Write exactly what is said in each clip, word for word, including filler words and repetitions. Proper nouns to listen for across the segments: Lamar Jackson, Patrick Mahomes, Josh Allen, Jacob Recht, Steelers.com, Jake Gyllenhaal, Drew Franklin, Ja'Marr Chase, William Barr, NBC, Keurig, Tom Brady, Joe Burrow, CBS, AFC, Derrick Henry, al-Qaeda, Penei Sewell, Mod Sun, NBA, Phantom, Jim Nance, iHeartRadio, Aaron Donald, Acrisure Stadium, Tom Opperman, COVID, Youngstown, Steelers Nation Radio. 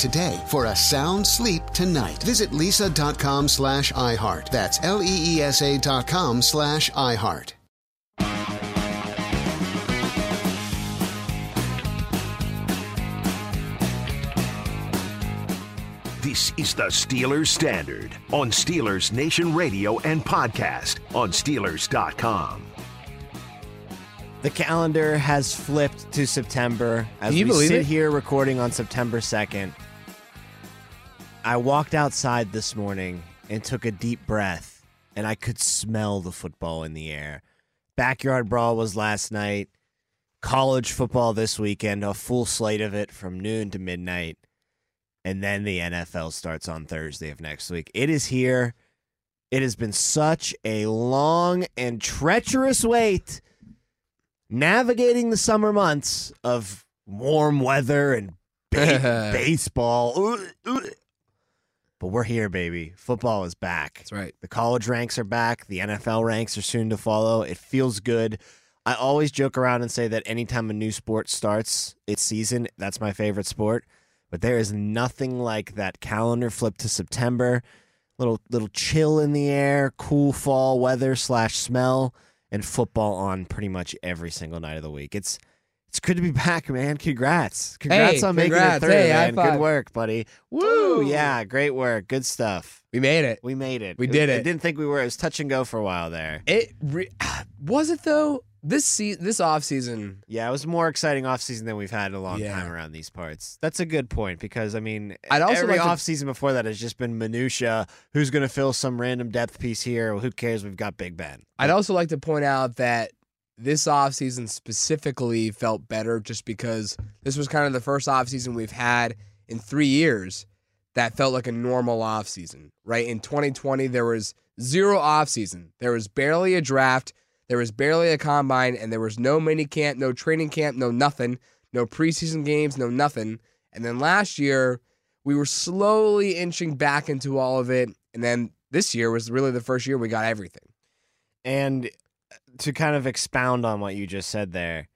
today for a sound sleep tonight. Visit Leesa.com slash iHeart. That's L-E-E-S-A dot com slash iHeart. This is the Steelers Standard on Steelers Nation Radio and podcast on Steelers dot com. The calendar has flipped to September. As we sit it? here recording on September second. I walked outside this morning and took a deep breath, and I could smell the football in the air. Backyard Brawl was last night. College football this weekend, a full slate of it from noon to midnight. And then the N F L starts on Thursday of next week. It is here. It has been such a long and treacherous wait, navigating the summer months of warm weather and ba- baseball. But we're here, baby. Football is back. That's right. The college ranks are back. The N F L ranks are soon to follow. It feels good. I always joke around and say that anytime a new sport starts its season, that's my favorite sport. But there is nothing like that calendar flip to September. Little little chill in the air, cool fall weather slash smell, and football on pretty much every single night of the week. It's It's good to be back, man. Congrats. Congrats hey, on making congrats. it through, hey, man. Good work, buddy. Woo! Yeah, great work. Good stuff. We made it. We made it. We did it. I didn't think we were. It was touch and go for a while there. It re- Was it, though? This se- this offseason. Yeah, it was a more exciting offseason than we've had in a long yeah. time around these parts. That's a good point because, I mean, I'd also every like offseason to- before that has just been minutia. Who's going to fill some random depth piece here? Who cares? We've got Big Ben. I'd also like to point out that this offseason specifically felt better just because this was kind of the first offseason we've had in three years that felt like a normal offseason, right? In twenty twenty, there was zero offseason. There was barely a draft. There was barely a combine, and there was no mini camp, no training camp, no nothing, no preseason games, no nothing. And then last year, we were slowly inching back into all of it, and then this year was really the first year we got everything. And to kind of expound on what you just said there,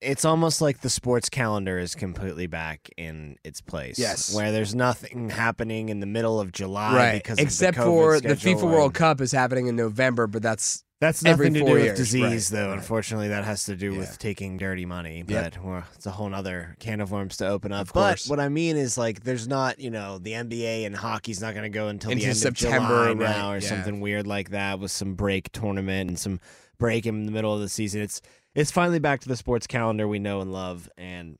it's almost like the sports calendar is completely back in its place. Yes. Where there's nothing happening in the middle of July right. because Except of the COVID for schedule the FIFA and... World Cup is happening in November, but that's That's nothing every to four do years. with disease, right. though. Right. Unfortunately, that has to do yeah. with taking dirty money, but yep. well, it's a whole other can of worms to open up. Of course. But what I mean is, like, there's not, you know, the N B A and hockey's not going to go until Into the end September, of July right. now or yeah. something weird like that with some break tournament and some break in the middle of the season. It's it's finally back to the sports calendar we know and love, and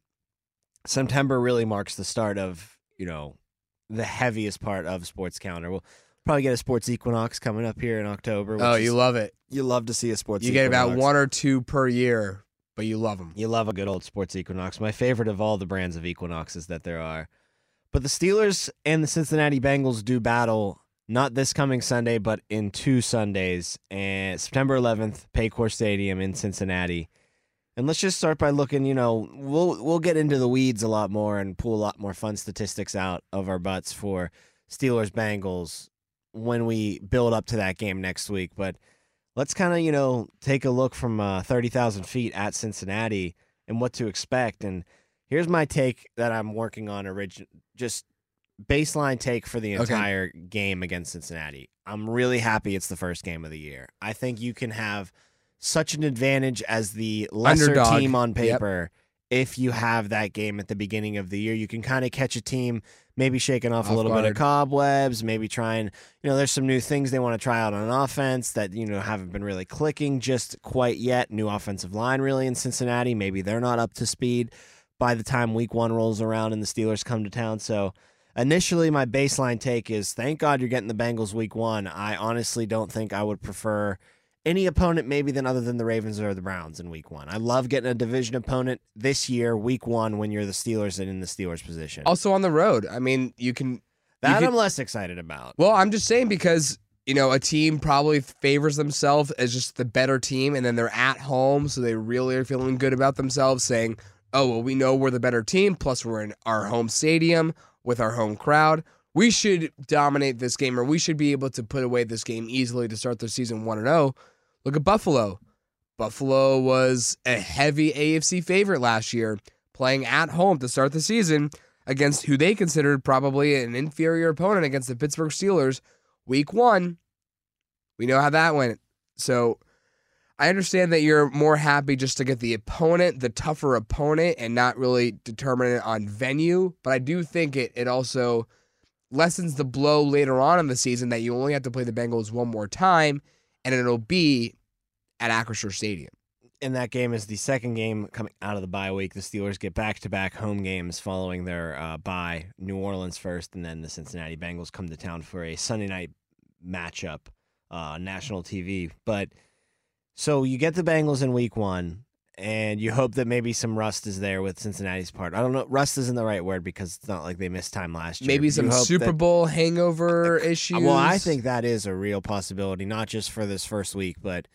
September really marks the start of, you know, the heaviest part of sports calendar. Well, probably get a sports equinox coming up here in October. Which oh, you is, love it. You love to see a sports you equinox. You get about one or two per year, but you love them. You love a good old sports equinox. My favorite of all the brands of equinoxes that there are. But the Steelers and the Cincinnati Bengals do battle, not this coming Sunday, but in two Sundays. And September eleventh, Paycor Stadium in Cincinnati. And let's just start by looking, you know, we'll we'll get into the weeds a lot more and pull a lot more fun statistics out of our butts for Steelers-Bengals when we build up to that game next week. But let's kind of, you know, take a look from uh, thirty thousand feet at Cincinnati and what to expect. And here's my take that I'm working on, origin- just baseline take for the entire okay. game against Cincinnati. I'm really happy it's the first game of the year. I think you can have such an advantage as the lesser Underdog. team on paper yep. if you have that game at the beginning of the year. You can kind of catch a team maybe shaking off, off a little guard. bit of cobwebs, maybe trying, you know, there's some new things they want to try out on offense that, you know, haven't been really clicking just quite yet. New offensive line really in Cincinnati. Maybe they're not up to speed by the time week one rolls around and the Steelers come to town. So initially my baseline take is thank God you're getting the Bengals week one. I honestly don't think I would prefer any opponent maybe than other than the Ravens or the Browns in week one. I love getting a division opponent this year, week one, when you're the Steelers and in the Steelers position. Also on the road. I mean, you can... That you can, I'm less excited about. Well, I'm just saying because, you know, a team probably favors themselves as just the better team, and then they're at home, so they really are feeling good about themselves, saying, oh, well, we know we're the better team, plus we're in our home stadium with our home crowd. We should dominate this game, or we should be able to put away this game easily to start the season one and oh. Look at Buffalo. Buffalo was a heavy A F C favorite last year, playing at home to start the season against who they considered probably an inferior opponent against the Pittsburgh Steelers. Week one, we know how that went. So I understand that you're more happy just to get the opponent, the tougher opponent, and not really determine it on venue. But I do think it it also lessens the blow later on in the season that you only have to play the Bengals one more time, and it'll be at Acrisure Stadium. And that game is the second game coming out of the bye week. The Steelers get back-to-back home games following their uh, bye. New Orleans first, and then the Cincinnati Bengals come to town for a Sunday night matchup on uh, national T V. But so you get the Bengals in week one, and you hope that maybe some rust is there with Cincinnati's part. I don't know. Rust isn't the right word because it's not like they missed time last year. Maybe some Super Bowl hangover issues. Well, I think that is a real possibility, not just for this first week, but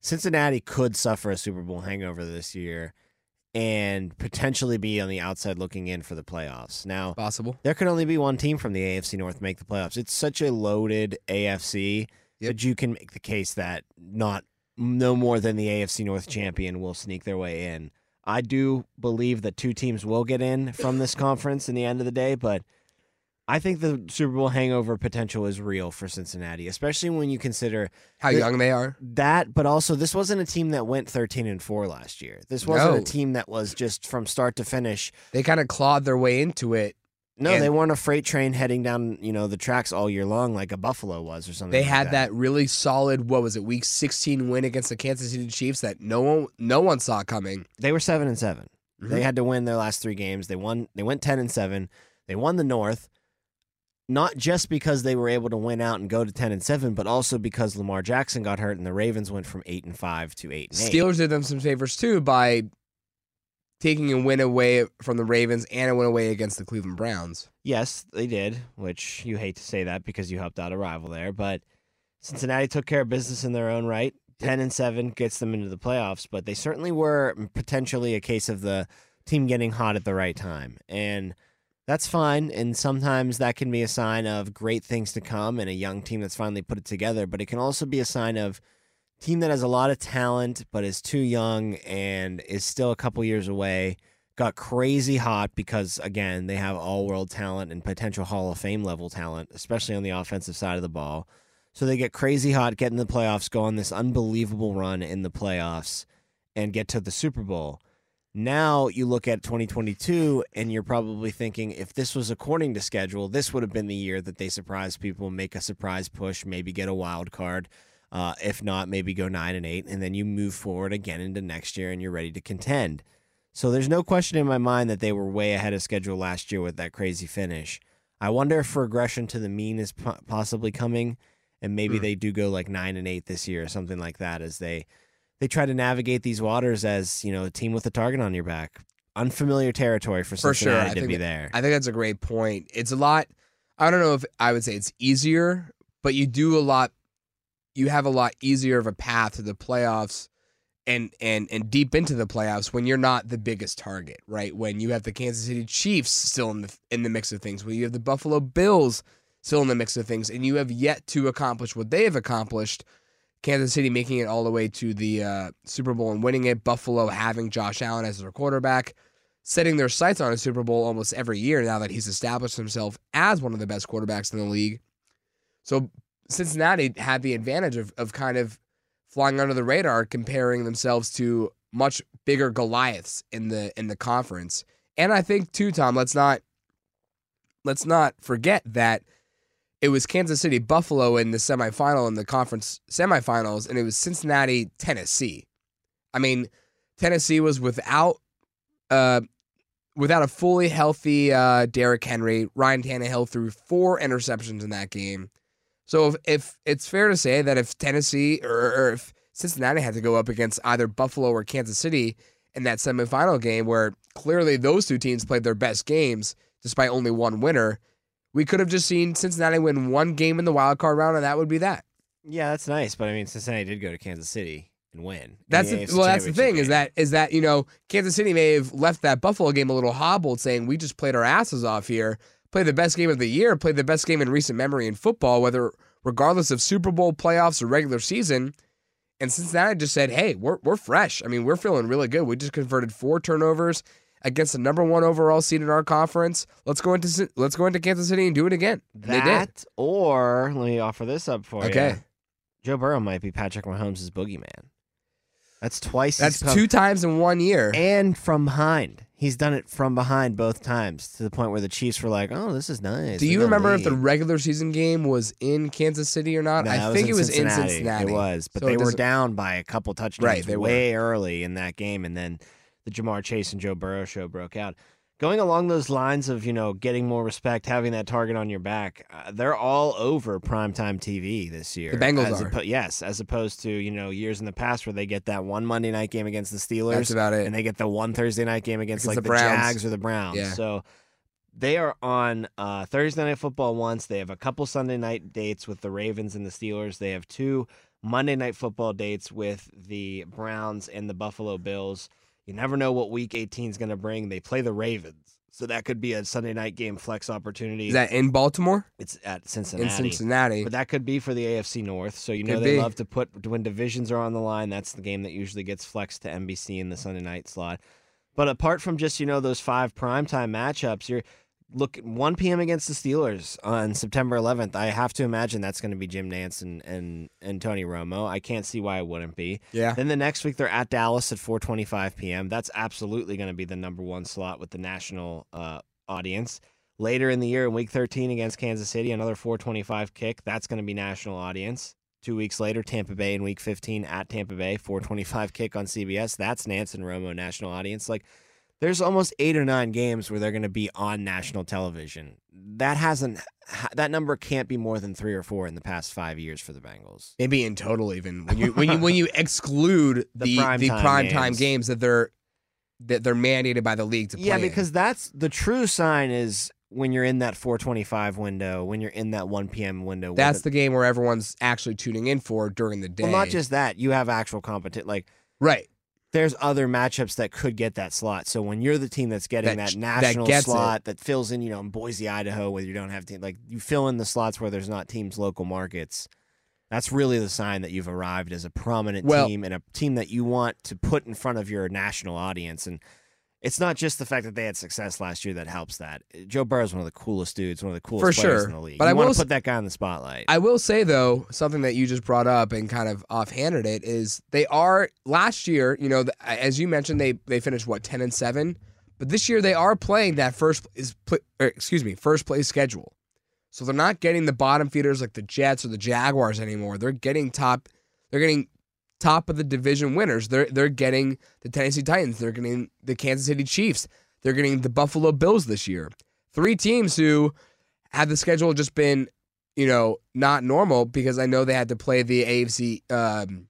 Cincinnati could suffer a Super Bowl hangover this year and potentially be on the outside looking in for the playoffs. Now, possible. There could only be one team from the A F C North make the playoffs. It's such a loaded A F C, yep, that you can make the case that not no more than the A F C North champion will sneak their way in. I do believe that two teams will get in from this conference in the end of the day, but I think the Super Bowl hangover potential is real for Cincinnati, especially when you consider how the, young they are. That, but also this wasn't a team that went thirteen and four last year. This wasn't no. a team that was just from start to finish. They kind of clawed their way into it. No, and they weren't a freight train heading down, you know, the tracks all year long like a Buffalo was or something. They like had that. that really solid, what was it, week sixteen win against the Kansas City Chiefs that no one no one saw coming. They were seven and seven. Mm-hmm. They had to win their last three games. They won. They went ten and seven. They won the North, not just because they were able to win out and go to ten and seven, but also because Lamar Jackson got hurt and the Ravens went from eight and five to eight and eight. Steelers did them some favors too by taking a win away from the Ravens and a win away against the Cleveland Browns. Yes, they did, which you hate to say that because you helped out a rival there. But Cincinnati took care of business in their own right. ten and seven gets them into the playoffs, but they certainly were potentially a case of the team getting hot at the right time. And that's fine, and sometimes that can be a sign of great things to come and a young team that's finally put it together, but it can also be a sign of team that has a lot of talent but is too young and is still a couple years away, got crazy hot because, again, they have all-world talent and potential Hall of Fame-level talent, especially on the offensive side of the ball. So they get crazy hot, get in the playoffs, go on this unbelievable run in the playoffs, and get to the Super Bowl. Now you look at twenty twenty-two, and you're probably thinking, if this was according to schedule, this would have been the year that they surprise people, make a surprise push, maybe get a wild card. Uh, if not, maybe go nine and eight, and then you move forward again into next year, and you're ready to contend. So there's no question in my mind that they were way ahead of schedule last year with that crazy finish. I wonder if regression to the mean is po- possibly coming, and maybe mm. they do go like nine and eight this year or something like that as they they try to navigate these waters as, you know, a team with a target on your back. Unfamiliar territory for Cincinnati for sure. I to think be that, there. I think that's a great point. It's a lot. I don't know if I would say it's easier, but you do a lot. You have a lot easier of a path to the playoffs and, and and deep into the playoffs when you're not the biggest target, right? When you have the Kansas City Chiefs still in the in the mix of things, when you have the Buffalo Bills still in the mix of things, and you have yet to accomplish what they have accomplished, Kansas City making it all the way to the uh, Super Bowl and winning it, Buffalo having Josh Allen as their quarterback, setting their sights on a Super Bowl almost every year now that he's established himself as one of the best quarterbacks in the league. So Cincinnati had the advantage of of kind of flying under the radar, comparing themselves to much bigger Goliaths in the in the conference. And I think too, Tom, let's not let's not forget that it was Kansas City, Buffalo in the semifinal in the conference semifinals, and it was Cincinnati, Tennessee. I mean, Tennessee was without uh, without a fully healthy uh, Derrick Henry. Ryan Tannehill threw four interceptions in that game. So if, if it's fair to say that if Tennessee or, or if Cincinnati had to go up against either Buffalo or Kansas City in that semifinal game, where clearly those two teams played their best games despite only one winner, we could have just seen Cincinnati win one game in the wild card round, and that would be that. Yeah, that's nice, but I mean, Cincinnati did go to Kansas City and win. That's the, well, that's the thing game. is that is that you know Kansas City may have left that Buffalo game a little hobbled, saying we just played our asses off here, played the best game of the year, played the best game in recent memory in football, whether regardless of Super Bowl playoffs or regular season. And Cincinnati just said, hey, we're we're fresh. I mean, we're feeling really good. We just converted four turnovers against the number one overall seed in our conference. Let's go into let's go into Kansas City and do it again. And that, they did. Or let me offer this up for okay. you. Okay, Joe Burrow might be Patrick Mahomes' boogeyman. That's twice. That's he's two come. times in one year, and from behind. He's done it from behind both times, to the point where the Chiefs were like, "Oh, this is nice." Do you remember league. if the regular season game was in Kansas City or not? No, I think it was in Cincinnati. It was, but so they were down by a couple touchdowns right, they way were. early in that game, and then the Ja'Marr Chase and Joe Burrow show broke out. Going along those lines of, you know, getting more respect, having that target on your back, uh, they're all over primetime T V this year. The Bengals as are. Oppo- yes, as opposed to, you know, years in the past where they get that one Monday night game against the Steelers. That's about it. And they get the one Thursday night game against, against like, the, the Jags or the Browns. Yeah. So they are on uh, Thursday Night Football once. They have a couple Sunday night dates with the Ravens and the Steelers. They have two Monday Night Football dates with the Browns and the Buffalo Bills. You never know what week eighteen is going to bring. They play the Ravens, so that could be a Sunday night game flex opportunity. Is that in Baltimore? It's at Cincinnati. In Cincinnati. But that could be for the A F C North, so you could know they be. love to put, when divisions are on the line, that's the game that usually gets flexed to N B C in the Sunday night slot. But apart from just, you know, those five primetime matchups, you're look, one p.m. against the Steelers on September eleventh. I have to imagine that's going to be Jim Nance and, and, and Tony Romo. I can't see why it wouldn't be. Yeah. Then the next week, they're at Dallas at four twenty-five p.m. That's absolutely going to be the number one slot with the national uh, audience. Later in the year, in Week thirteen against Kansas City, another four twenty-five kick. That's going to be national audience. Two weeks later, Tampa Bay in Week fifteen at Tampa Bay, four twenty-five kick on C B S. That's Nance and Romo national audience. Like, there's almost eight or nine games where they're going to be on national television. That hasn't. That number can't be more than three or four in the past five years for the Bengals. Maybe in total, even when you when you when you exclude the the primetime the prime games. Time games that they're that they're mandated by the league to play. Yeah, because in. that's the true sign is when you're in that four twenty-five window, when you're in that one p.m. window. That's the game where everyone's actually tuning in for during the day. Well, not just that. You have actual competition. Like right. There's other matchups that could get that slot. So when you're the team that's getting that, that national that slot it. that fills in, you know, in Boise, Idaho, where you don't have team, like you fill in the slots where there's not teams, local markets. That's really the sign that you've arrived as a prominent well, team and a team that you want to put in front of your national audience. And it's not just the fact that they had success last year that helps that. Joe Burrow's one of the coolest dudes, one of the coolest for players sure. in the league. But you I want will to put that guy in the spotlight. I will say, though, something that you just brought up and kind of offhanded it is they are, last year, you know, as you mentioned, they they finished, what, ten and seven? But this year they are playing that first is excuse me, first place schedule. So they're not getting the bottom feeders like the Jets or the Jaguars anymore. They're getting top they're getting top of the division winners. They're they're getting the Tennessee Titans. They're getting the Kansas City Chiefs. They're getting the Buffalo Bills this year. Three teams who had the schedule just been, you know, not normal, because I know they had to play the A F C um,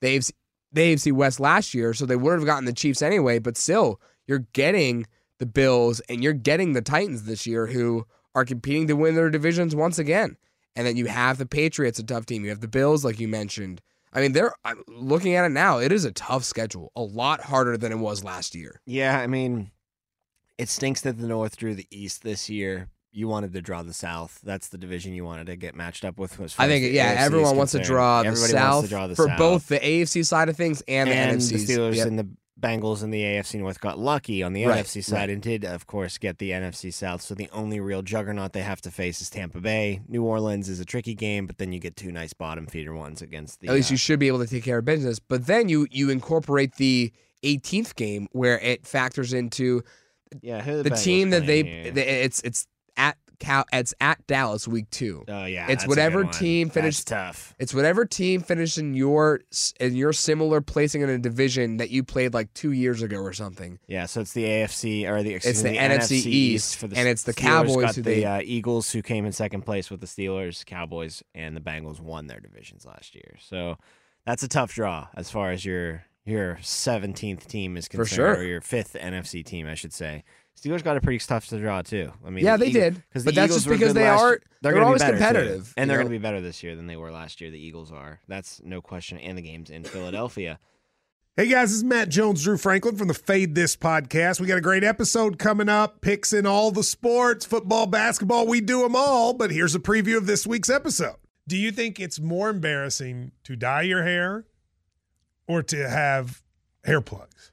the A F C, the A F C West last year, so they would have gotten the Chiefs anyway, but still, you're getting the Bills and you're getting the Titans this year, who are competing to win their divisions once again. And then you have the Patriots, a tough team. You have the Bills, like you mentioned. I mean, they're I'm looking at it now. It is a tough schedule, a lot harder than it was last year. Yeah, I mean, it stinks that the North drew the East this year. You wanted to draw the South. That's the division you wanted to get matched up with. Was I think, yeah, everyone wants to draw the South for both the A F C side of things and the N F C. And the Steelers and the Bengals and the A F C North got lucky on the N F C side and did, of course, get the N F C South. So the only real juggernaut they have to face is Tampa Bay. New Orleans is a tricky game, but then you get two nice bottom feeder ones against the... At least uh, you should be able to take care of business. But then you you incorporate the eighteenth game where it factors into yeah, the, the team that they... The, it's it's at Cal. It's at Dallas week two. Oh yeah, it's that's whatever a good team finished. Tough. It's whatever team finished in your in your similar placing in a division that you played like two years ago or something. Yeah, so it's the A F C or the excuse it's the, the N F C East, East for the and it's the Steelers Cowboys got who the they, uh, Eagles who came in second place with the Steelers, Cowboys, and the Bengals won their divisions last year. So that's a tough draw as far as your your seventeenth team is concerned, for sure. Or your fifth N F C team, I should say. Steelers got a pretty tough to draw too. I mean, yeah, the they Eagles, did. But the that's Eagles just because they are they're, they're always be competitive, and they're going to be better this year than they were last year. The Eagles are, that's no question. And the game's in Philadelphia. Hey guys, this is Matt Jones, Drew Franklin from the Fade This podcast. We got a great episode coming up. Picks in all the sports, football, basketball, we do them all. But here's a preview of this week's episode. Do you think it's more embarrassing to dye your hair or to have hair plugs?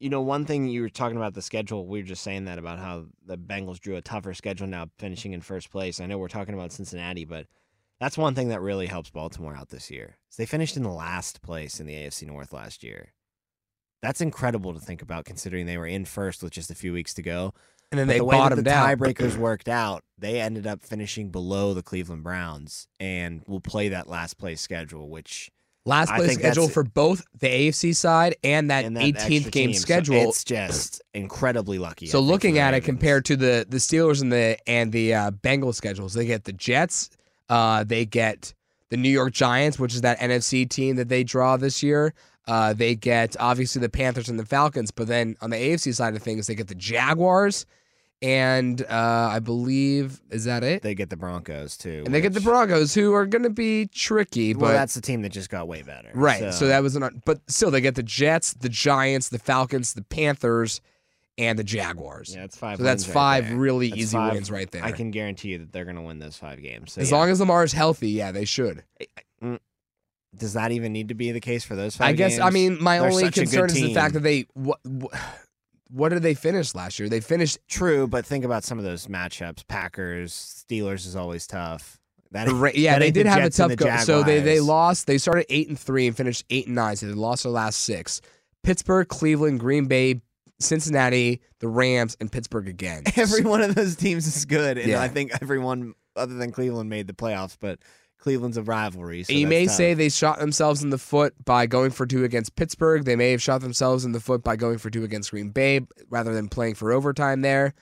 You know, one thing you were talking about the schedule, we were just saying that about how the Bengals drew a tougher schedule now finishing in first place. I know we're talking about Cincinnati, but that's one thing that really helps Baltimore out this year. They finished in the last place in the A F C North last year. That's incredible to think about considering they were in first with just a few weeks to go. And then but they the way bottomed that the tiebreakers down. worked out, they ended up finishing below the Cleveland Browns and will play that last place schedule, which... Last place schedule for both the A F C side and that, and that eighteenth game team. schedule. So it's just incredibly lucky. So I looking at it compared to the, the Steelers and the and the uh, Bengals schedules, they get the Jets, uh, they get the New York Giants, which is that N F C team that they draw this year. Uh, they get obviously the Panthers and the Falcons, but then on the A F C side of things, they get the Jaguars. And uh, I believe, is that it? They get the Broncos, too. And which... they get the Broncos, who are going to be tricky. But... Well, that's the team that just got way better. Right. So, so that was an... But still, they get the Jets, the Giants, the Falcons, the Panthers, and the Jaguars. Yeah, that's five So that's five right really that's easy five... wins right there. I can guarantee you that they're going to win those five games. So, as yeah. long as Lamar's healthy, yeah, they should. Does that even need to be the case for those five I guess, games? I mean, my they're only concern is the fact that they... W- w- What did they finish last year? They finished... True, but think about some of those matchups. Packers, Steelers is always tough. That right, yeah, that they did the have Jets a tough go. So they, they lost. They started eight and three and finished eight and nine, so they lost their last six. Pittsburgh, Cleveland, Green Bay, Cincinnati, the Rams, and Pittsburgh again. Every one of those teams is good, and yeah. I think everyone other than Cleveland made the playoffs, but... Cleveland's a rivalry. So you may tough. say they shot themselves in the foot by going for two against Pittsburgh. They may have shot themselves in the foot by going for two against Green Bay rather than playing for overtime there.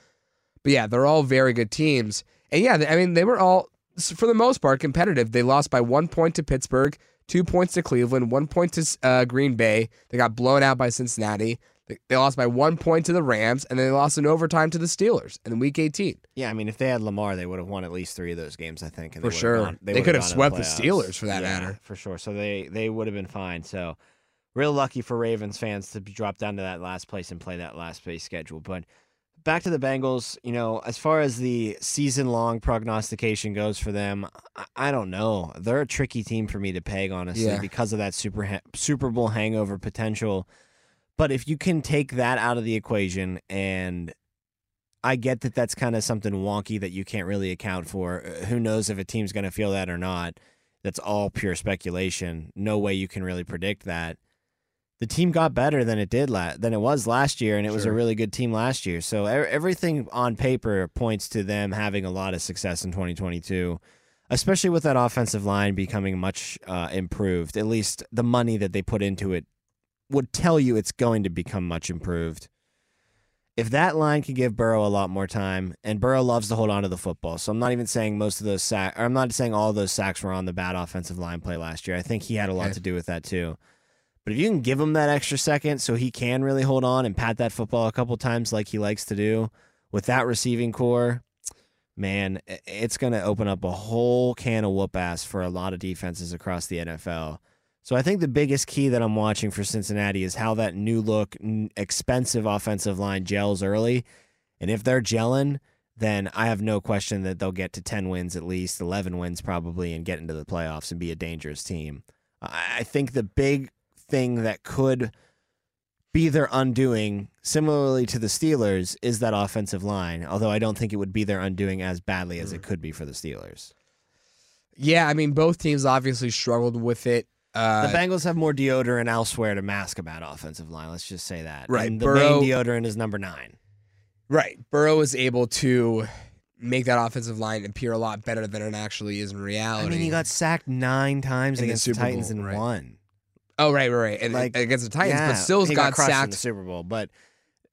But yeah, they're all very good teams. And yeah, I mean, they were all, for the most part, competitive. They lost by one point to Pittsburgh, two points to Cleveland, one point to uh, Green Bay. They got blown out by Cincinnati. They lost by one point to the Rams, and they lost in overtime to the Steelers in Week eighteen. Yeah, I mean, if they had Lamar, they would have won at least three of those games, I think. And for they sure. Gone, they they could have swept the, the Steelers, for that yeah, matter. For sure. So they, they would have been fine. So real lucky for Ravens fans to drop down to that last place and play that last place schedule. But back to the Bengals, you know, as far as the season-long prognostication goes for them, I don't know. They're a tricky team for me to peg, honestly, yeah. because of that Super ha- Super Bowl hangover potential. But if you can take that out of the equation, and I get that that's kind of something wonky that you can't really account for. Who knows if a team's going to feel that or not? That's all pure speculation. No way you can really predict that. The team got better than it did la- than it was last year, and it sure. was a really good team last year. So er- everything on paper points to them having a lot of success in twenty twenty-two, especially with that offensive line becoming much uh, improved. At least the money that they put into it would tell you it's going to become much improved. if that line can give Burrow a lot more time, and Burrow loves to hold on to the football, so I'm not even saying most of those sacks, or I'm not saying all those sacks were on the bad offensive line play last year. I think he had a lot okay. to do with that too. But if you can give him that extra second so he can really hold on and pat that football a couple times like he likes to do with that receiving core, man, it's going to open up a whole can of whoop-ass for a lot of defenses across the N F L. So I think the biggest key that I'm watching for Cincinnati is how that new look, expensive offensive line gels early. And if they're gelling, then I have no question that they'll get to ten wins at least, eleven wins probably, and get into the playoffs and be a dangerous team. I think the big thing that could be their undoing, similarly to the Steelers, is that offensive line, although I don't think it would be their undoing as badly as it could be for the Steelers. Yeah, I mean, both teams obviously struggled with it. Uh, the Bengals have more deodorant elsewhere to mask a bad offensive line. Let's just say that. Right. And the Burrow, main deodorant is number nine. Right. Burrow is able to make that offensive line appear a lot better than it actually is in reality. I mean, he got sacked nine times in against the, Super the Titans Bowl, and right? won. Oh, right, right, right. And like, against the Titans, yeah, but still got, got crushed sacked in the Super Bowl. But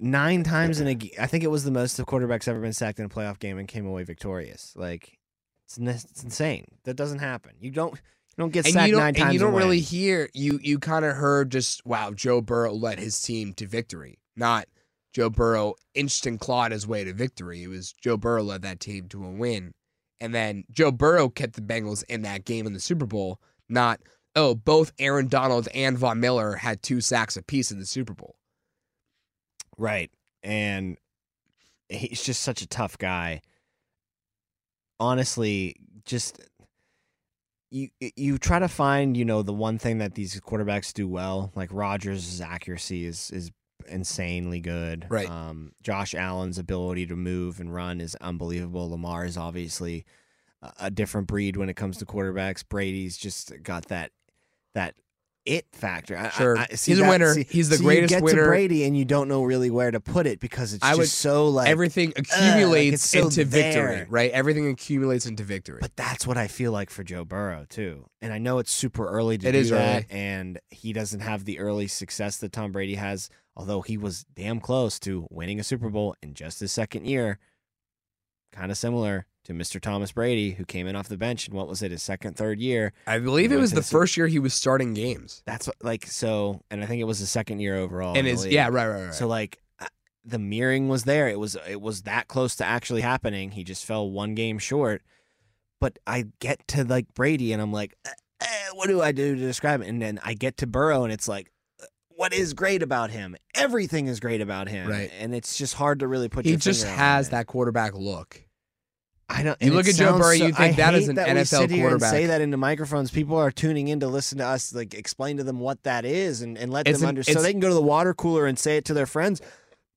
nine times in a game, I think it was the most the quarterback's ever been sacked in a playoff game and came away victorious. Like, it's, it's insane. That doesn't happen. You don't. You don't get sacked nine times. And you don't really hear, you you kind of heard just, wow, Joe Burrow led his team to victory. Not Joe Burrow inched and clawed his way to victory. It was Joe Burrow led that team to a win. And then Joe Burrow kept the Bengals in that game in the Super Bowl. Not, oh, both Aaron Donald and Von Miller had two sacks apiece in the Super Bowl. Right. And he's just such a tough guy. Honestly, just... You you try to find, you know, the one thing that these quarterbacks do well. Like Rodgers' accuracy is is insanely good. Right. Um, Josh Allen's ability to move and run is unbelievable. Lamar is obviously a, a different breed when it comes to quarterbacks. Brady's just got that that it factor. I, sure. I, I, see He's that, a winner. See, He's the so greatest winner. You get winner. to Brady and you don't know really where to put it because it's I just would, so like everything accumulates uh, like so into there. victory, right? Everything accumulates into victory. But that's what I feel like for Joe Burrow too. And I know it's super early to it do is that, early. and he doesn't have the early success that Tom Brady has. Although he was damn close to winning a Super Bowl in just his second year, kind of similar to Mister Thomas Brady, who came in off the bench in, what was it, his second, third year? I believe it was the first year he was starting games. That's what, like, so, and I think it was his second year overall. And is yeah, right, right, right. So, like, the mirroring was there. It was it was that close to actually happening. He just fell one game short. But I get to, like, Brady, and I'm like, eh, eh, what do I do to describe it? And then I get to Burrow, and it's like, what is great about him? Everything is great about him. Right. And it's just hard to really put your finger on it. He just has that quarterback look. I don't. You look at Joe Burrow, you think that is an N F L quarterback. Say that into microphones. People are tuning in to listen to us, like explain to them what that is, and, and let them understand. So they can go to the water cooler and say it to their friends.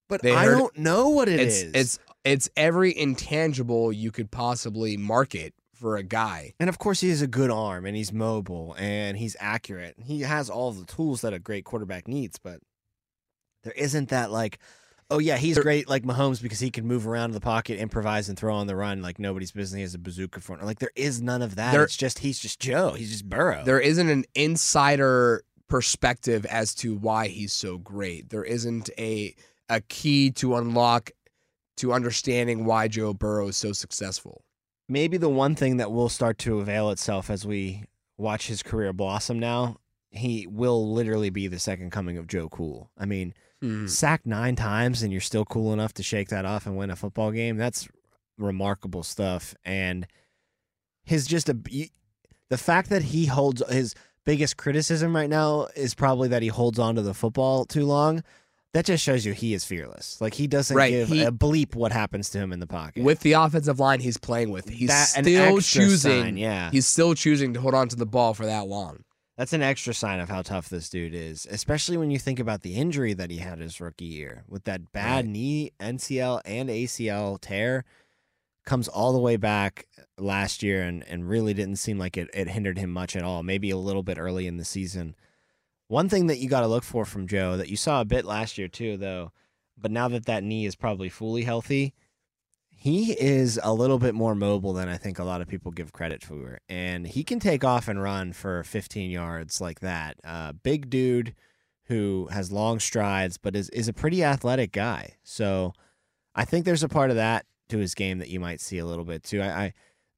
But I don't know what it is. It's it's every intangible you could possibly market for a guy. And of course, he has a good arm, and he's mobile, and he's accurate. He has all the tools that a great quarterback needs. But there isn't that like, oh, yeah, he's great like Mahomes because he can move around in the pocket, improvise, and throw on the run like nobody's business. He has a bazooka for him. Like, there is none of that. There, it's just he's just Joe. He's just Burrow. There isn't an insider perspective as to why he's so great. There isn't a a key to unlock to understanding why Joe Burrow is so successful. Maybe the one thing that will start to avail itself as we watch his career blossom now, he will literally be the second coming of Joe Cool. I mean... Mm. Sacked nine times and you're still cool enough to shake that off and win a football game. That's remarkable stuff. And his just a the fact that he holds his biggest criticism right now is probably that he holds on to the football too long. That just shows you he is fearless. Like he doesn't right. give he, a bleep what happens to him in the pocket. With the offensive line he's playing with, he's that, still choosing. Sign, yeah, he's still choosing to hold on to the ball for that long. That's an extra sign of how tough this dude is, especially when you think about the injury that he had his rookie year with that bad right. knee, N C L, and A C L tear. Comes all the way back last year and, and really didn't seem like it, it hindered him much at all, maybe a little bit early in the season. One thing that you got to look for from Joe that you saw a bit last year too, though, but now that that knee is probably fully healthy, he is a little bit more mobile than I think a lot of people give credit for. And he can take off and run for fifteen yards like that. Uh, big dude who has long strides but is, is a pretty athletic guy. So I think there's a part of that to his game that you might see a little bit too. I, I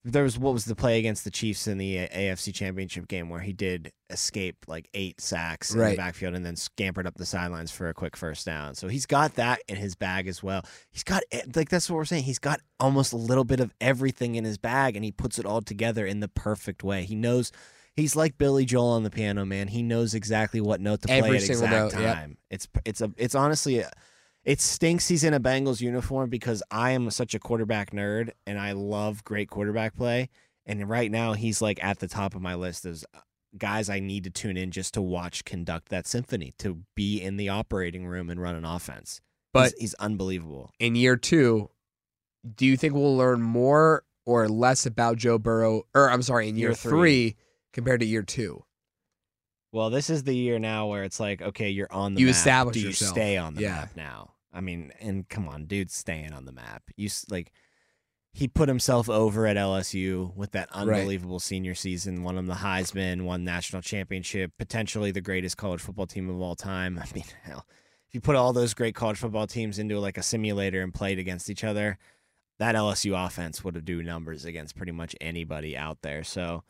there was what was the play against the Chiefs in the A F C Championship game where he did escape like eight sacks right. in the backfield and then scampered up the sidelines for a quick first down. So he's got that in his bag as well. He's got, like, that's what we're saying. He's got almost a little bit of everything in his bag, and he puts it all together in the perfect way. He knows. He's like Billy Joel on the piano, man. He knows exactly what note to Every play at exact note, time. Yep. It's it's a it's honestly a, it stinks he's in a Bengals uniform because I am such a quarterback nerd and I love great quarterback play. And right now he's like at the top of my list as guys I need to tune in just to watch conduct that symphony, to be in the operating room and run an offense. But he's, he's unbelievable. In year two, do you think we'll learn more or less about Joe Burrow? Or I'm sorry, in year, year three. three compared to year two? Well, this is the year now where it's like, okay, you're on the you map. You establish Do you yourself. stay on the yeah. map now? I mean, and come on, dude, staying on the map. You like he put himself over at L S U with that unbelievable right. senior season, won him the Heisman, won national championship, potentially the greatest college football team of all time. I mean, hell, if you put all those great college football teams into like a simulator and played against each other, that L S U offense would have do numbers against pretty much anybody out there. So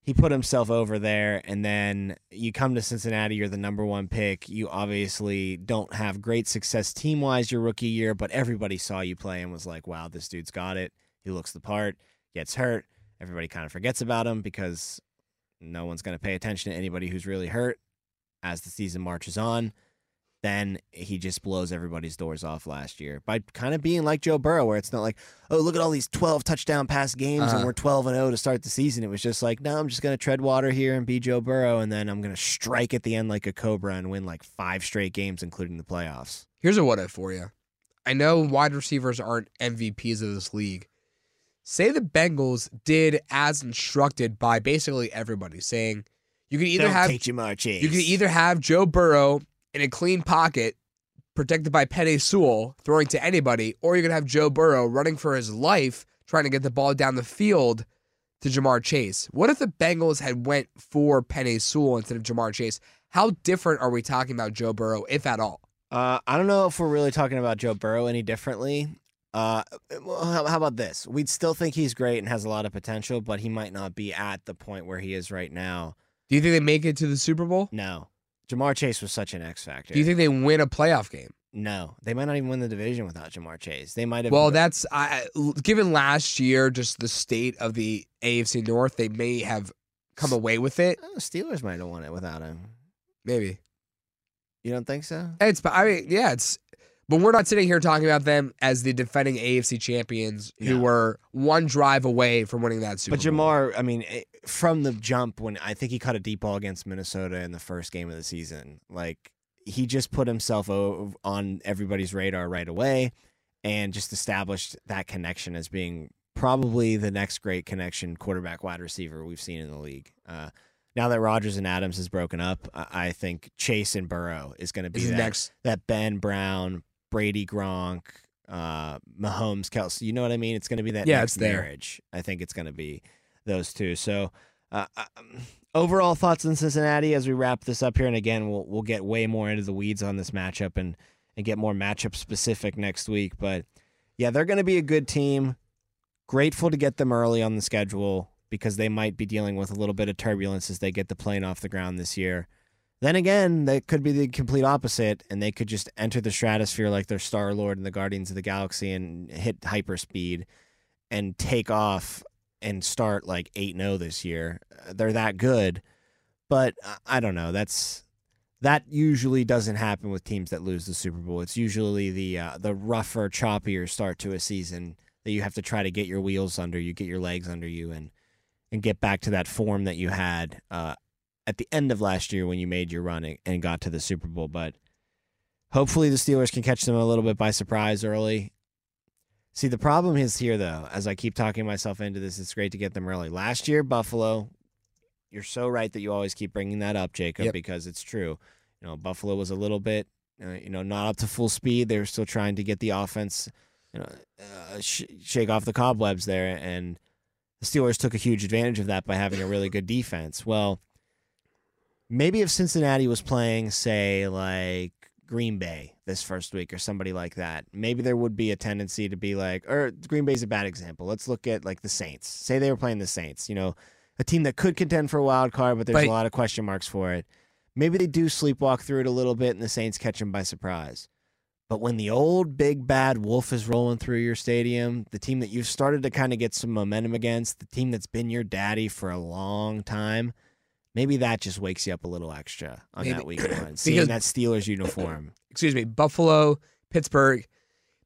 he put himself over there, and then you come to Cincinnati, you're the number one pick. You obviously don't have great success team-wise your rookie year, but everybody saw you play and was like, wow, this dude's got it. He looks the part, gets hurt. Everybody kind of forgets about him because no one's going to pay attention to anybody who's really hurt as the season marches on. Then he just blows everybody's doors off last year by kind of being like Joe Burrow, where it's not like, oh, look at all these twelve touchdown pass games uh-huh. and we're twelve and oh to start the season. It was just like, no, I'm just going to tread water here and be Joe Burrow, and then I'm going to strike at the end like a cobra and win like five straight games, including the playoffs. Here's a what if for you. I know wide receivers aren't M V Ps of this league. Say the Bengals did as instructed by basically everybody, saying you can either Don't have Ja'Marr Chase. You can either have Joe Burrow in a clean pocket, protected by Penei Sewell, throwing to anybody, or you're going to have Joe Burrow running for his life, trying to get the ball down the field to Ja'Marr Chase. What if the Bengals had went for Penei Sewell instead of Ja'Marr Chase? How different are we talking about Joe Burrow, if at all? Uh, I don't know if we're really talking about Joe Burrow any differently. Uh, well, how about this? We'd still think he's great and has a lot of potential, but he might not be at the point where he is right now. Do you think they make it to the Super Bowl? No. Ja'Marr Chase was such an X factor. Do you think they win a playoff game? No, they might not even win the division without Ja'Marr Chase. They might have. Well, that's I, given last year, just the state of the A F C North, they may have come away with it. Oh, Steelers might have won it without him. Maybe. You don't think so? It's. I mean, yeah. It's. But we're not sitting here talking about them as the defending A F C champions yeah. who were one drive away from winning that Super Bowl. But Ja'Marr, Bowl. I mean, from the jump, when I think he caught a deep ball against Minnesota in the first game of the season, like he just put himself on everybody's radar right away and just established that connection as being probably the next great connection quarterback wide receiver we've seen in the league. Uh, Now that Rodgers and Adams has broken up, I think Chase and Burrow is going to be that, next. that Ben Brown, Brady Gronk, uh, Mahomes, Kelsey. You know what I mean? It's going to be that yeah, next marriage. I think it's going to be those two. So uh, um, overall thoughts on Cincinnati as we wrap this up here. And again, we'll we'll get way more into the weeds on this matchup and, and get more matchup specific next week. But yeah, they're going to be a good team. Grateful to get them early on the schedule, because they might be dealing with a little bit of turbulence as they get the plane off the ground this year. Then again, that could be the complete opposite, and they could just enter the stratosphere like their Star-Lord and the Guardians of the Galaxy and hit hyperspeed and take off and start like eight and oh this year. They're that good, but I don't know. That's that usually doesn't happen with teams that lose the Super Bowl. It's usually the uh, the rougher, choppier start to a season that you have to try to get your wheels under you, get your legs under you, and and get back to that form that you had uh, at the end of last year when you made your run and got to the Super Bowl. But hopefully the Steelers can catch them a little bit by surprise early. See, the problem is here, though, as I keep talking myself into this, it's great to get them early. Last year, Buffalo, you're so right that you always keep bringing that up, Jacob, yep. because it's true. You know, Buffalo was a little bit, uh, you know, not up to full speed. They were still trying to get the offense, you know, uh, sh- shake off the cobwebs there, and the Steelers took a huge advantage of that by having a really good defense. Well, maybe if Cincinnati was playing, say, like Green Bay this first week or somebody like that, maybe there would be a tendency to be like, or Green Bay's a bad example. Let's look at like the Saints. Say they were playing the Saints, you know, a team that could contend for a wild card, but there's but, a lot of question marks for it. Maybe they do sleepwalk through it a little bit and the Saints catch them by surprise. But when the old big bad wolf is rolling through your stadium, the team that you've started to kind of get some momentum against, the team that's been your daddy for a long time, maybe that just wakes you up a little extra on maybe. that week one, seeing that Steelers uniform. Excuse me, Buffalo, Pittsburgh,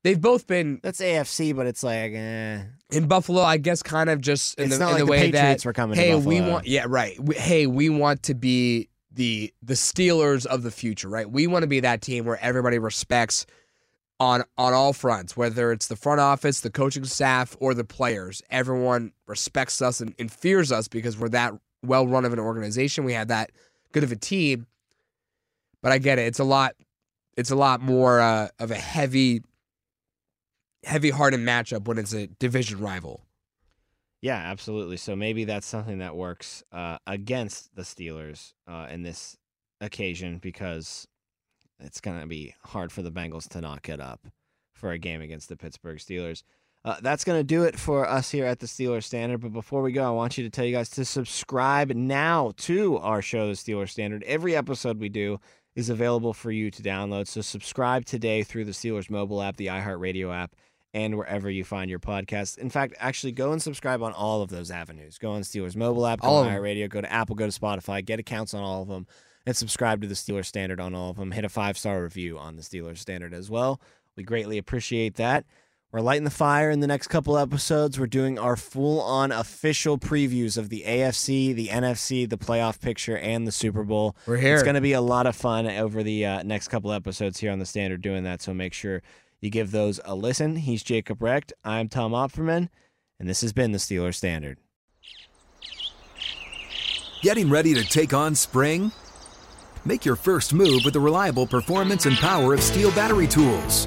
they've both been... That's A F C, but it's like, eh. In Buffalo, I guess kind of just in it's the, not in like the, the way Patriots that, were coming hey, to Buffalo. We want, yeah, right. We, hey, we want to be the the Steelers of the future, right? We want to be that team where everybody respects on on all fronts, whether it's the front office, the coaching staff, or the players. Everyone respects us and, and fears us because we're that... well run of an organization. We had that good of a team, but I get it. It's a lot. It's a lot more uh, of a heavy, heavy-hearted matchup when it's a division rival. Yeah, absolutely. So maybe that's something that works uh, against the Steelers uh, in this occasion, because it's going to be hard for the Bengals to not get up for a game against the Pittsburgh Steelers. Uh, that's going to do it for us here at the Steelers Standard. But before we go, I want you to tell you guys to subscribe now to our show, The Steelers Standard. Every episode we do is available for you to download. So subscribe today through the Steelers mobile app, the iHeartRadio app, and wherever you find your podcasts. In fact, actually go and subscribe on all of those avenues. Go on Steelers mobile app, go all on iHeartRadio, go to Apple, go to Spotify, get accounts on all of them, and subscribe to the Steelers Standard on all of them. Hit a five-star review on the Steelers Standard as well. We greatly appreciate that. We're lighting the fire in the next couple episodes. We're doing our full-on official previews of the A F C, the N F C, the playoff picture, and the Super Bowl. We're here. It's going to be a lot of fun over the uh, next couple episodes here on The Standard doing that, so make sure you give those a listen. He's Jacob Recht. I'm Tom Opperman, and this has been The Steelers Standard. Getting ready to take on spring? Make your first move with the reliable performance and power of Steel battery tools.